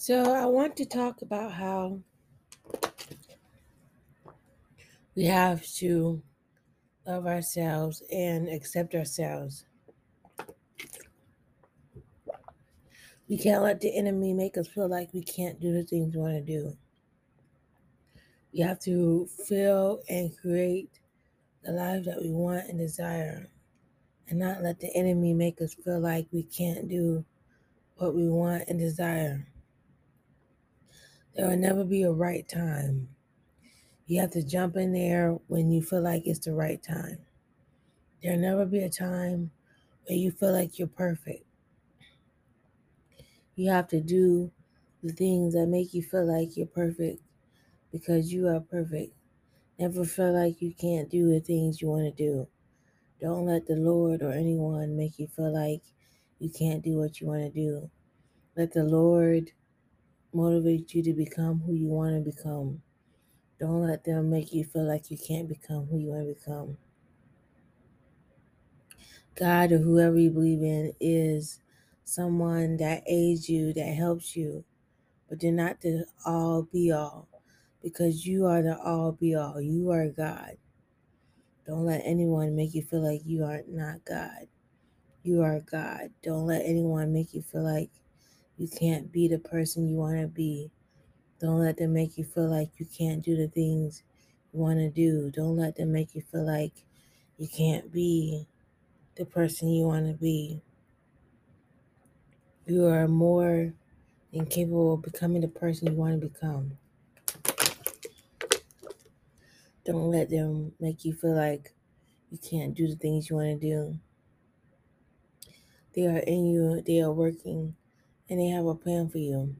So I want to talk about how we have to love ourselves and accept ourselves. We can't let the enemy make us feel like we can't do the things we want to do. We have to feel and create the life that we want and desire, and not let the enemy make us feel like we can't do what we want and desire. There will never be a right time. You have to jump in there when you feel like it's the right time. There will never be a time where you feel like you're perfect. You have to do the things that make you feel like you're perfect, because you are perfect. Never feel like you can't do the things you want to do. Don't let the Lord or anyone make you feel like you can't do what you want to do. Let the Lord motivate you to become who you want to become. Don't let them make you feel like you can't become who you want to become. God, or whoever you believe in, is someone that aids you, that helps you, but they're not the all be all, because you are the all be all. You are God. Don't let anyone make you feel like you are not God. You are God. Don't let anyone make you feel like you can't be the person you want to be. Don't let them make you feel like you can't do the things you want to do. Don't let them make you feel like you can't be the person you want to be. You are more than capable of becoming the person you want to become. Don't let them make you feel like you can't do the things you want to do. They are in you, they are working, and they have a plan for you.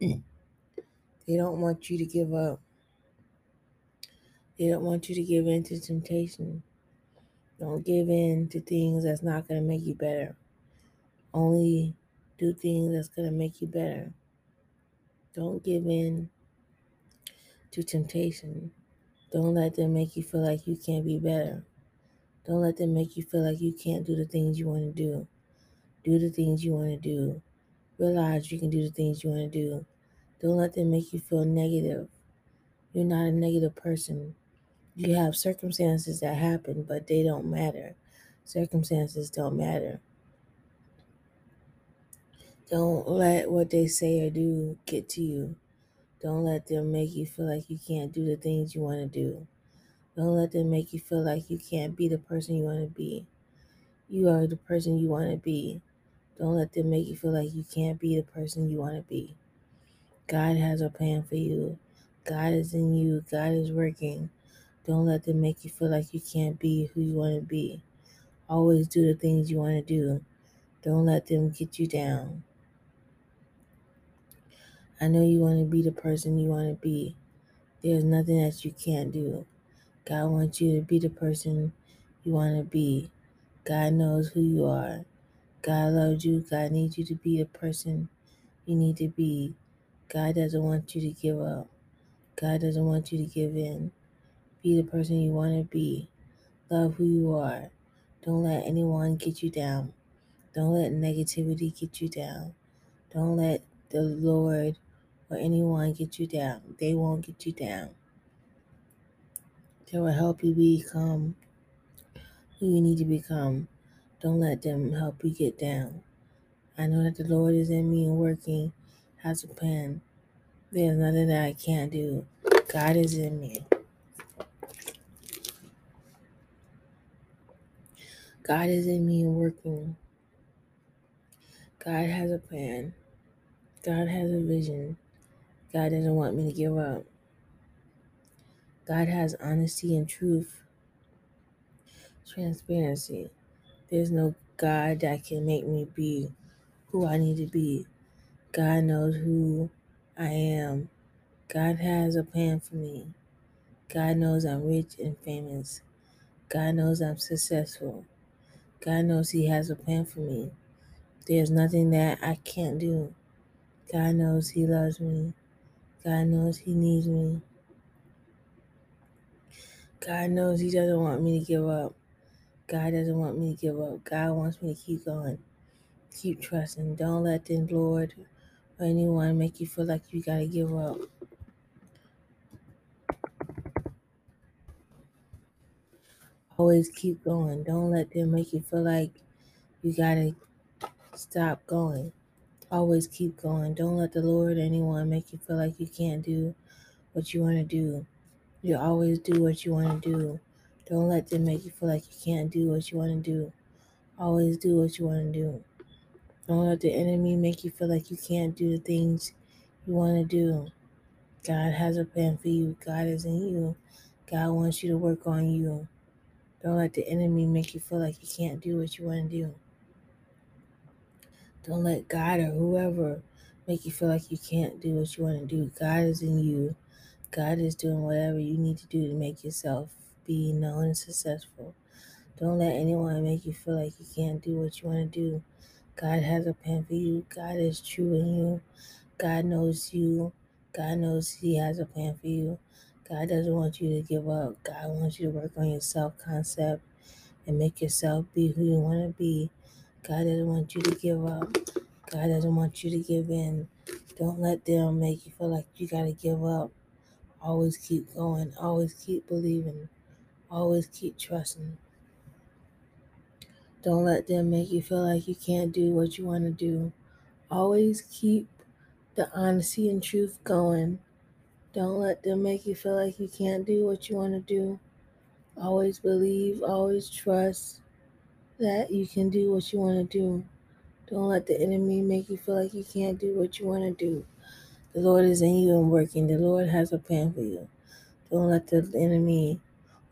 They don't want you to give up. They don't want you to give in to temptation. Don't give in to things that's not going to make you better. Only do things that's going to make you better. Don't give in to temptation. Don't let them make you feel like you can't be better. Don't let them make you feel like you can't do the things you want to do. Do the things you want to do. Realize you can do the things you want to do. Don't let them make you feel negative. You're not a negative person. You have circumstances that happen, but they don't matter. Circumstances don't matter. Don't let what they say or do get to you. Don't let them make you feel like you can't do the things you want to do. Don't let them make you feel like you can't be the person you want to be. You are the person you want to be. Don't let them make you feel like you can't be the person you want to be. God has a plan for you. God is in you. God is working. Don't let them make you feel like you can't be who you want to be. Always do the things you want to do. Don't let them get you down. I know you want to be the person you want to be. There's nothing that you can't do. God wants you to be the person you want to be. God knows who you are. God loves you. God needs you to be the person you need to be. God doesn't want you to give up. God doesn't want you to give in. Be the person you want to be. Love who you are. Don't let anyone get you down. Don't let negativity get you down. Don't let the Lord or anyone get you down. They won't get you down. They will help you become who you need to become. Don't let them help you get down. I know that the Lord is in me and working, has a plan. There's nothing that I can't do. God is in me. God is in me and working. God has a plan. God has a vision. God doesn't want me to give up. God has honesty and truth, transparency. There's no God that can make me be who I need to be. God knows who I am. God has a plan for me. God knows I'm rich and famous. God knows I'm successful. God knows He has a plan for me. There's nothing that I can't do. God knows He loves me. God knows He needs me. God knows He doesn't want me to give up. God doesn't want me to give up. God wants me to keep going. Keep trusting. Don't let the Lord or or anyone make you feel like you gotta give up. Always keep going. Don't let them make you feel like you gotta stop going. Always keep going. Don't let the Lord or anyone make you feel like you can't do what you want to do. You always do what you want to do. Don't let them make you feel like you can't do what you want to do. Always do what you want to do. Don't let the enemy make you feel like you can't do the things you want to do. God has a plan for you. God is in you. God wants you to work on you. Don't let the enemy make you feel like you can't do what you want to do. Don't let God or whoever make you feel like you can't do what you want to do. God is in you. God is doing whatever you need to do to make yourself be known and successful. Don't let anyone make you feel like you can't do what you want to do. God has a plan for you. God is true in you. God knows you. God knows He has a plan for you. God doesn't want you to give up. God wants you to work on your self-concept and make yourself be who you want to be. God doesn't want you to give up. God doesn't want you to give in. Don't let them make you feel like you got to give up. Always keep going. Always keep believing. Always keep trusting. Don't let them make you feel like you can't do what you want to do. Always keep the honesty and truth going. Don't let them make you feel like you can't do what you want to do. Always believe. Always trust that you can do what you want to do. Don't let the enemy make you feel like you can't do what you want to do. The Lord is in you and working. The Lord has a plan for you. Don't let the enemy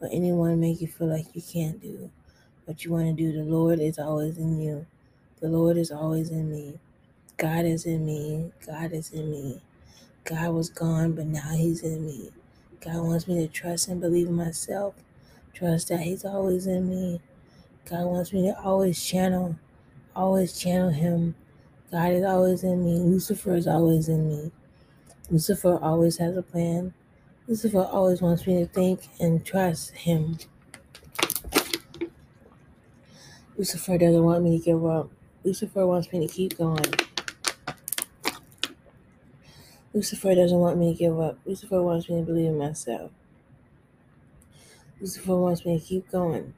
or anyone make you feel like you can't do what you want to do. The Lord is always in you. The Lord is always in me. God is in me. God is in me. God was gone, but now He's in me. God wants me to trust and believe in myself. Trust that He's always in me. God wants me to always channel Him. God is always in me. Lucifer is always in me. Lucifer always has a plan. Lucifer always wants me to think and trust him. Lucifer doesn't want me to give up. Lucifer wants me to keep going. Lucifer doesn't want me to give up. Lucifer wants me to believe in myself. Lucifer wants me to keep going.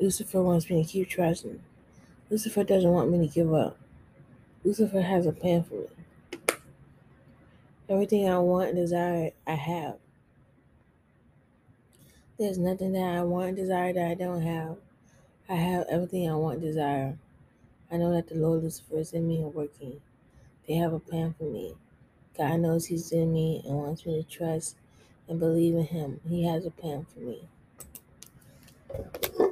Lucifer wants me to keep trusting. Lucifer doesn't want me to give up. Lucifer has a plan for me. Everything I want and desire, I have. There's nothing that I want and desire that I don't have. I have everything I want and desire. I know that the Lord Lucifer is in me and working. They have a plan for me. God knows He's in me and wants me to trust and believe in Him. He has a plan for me.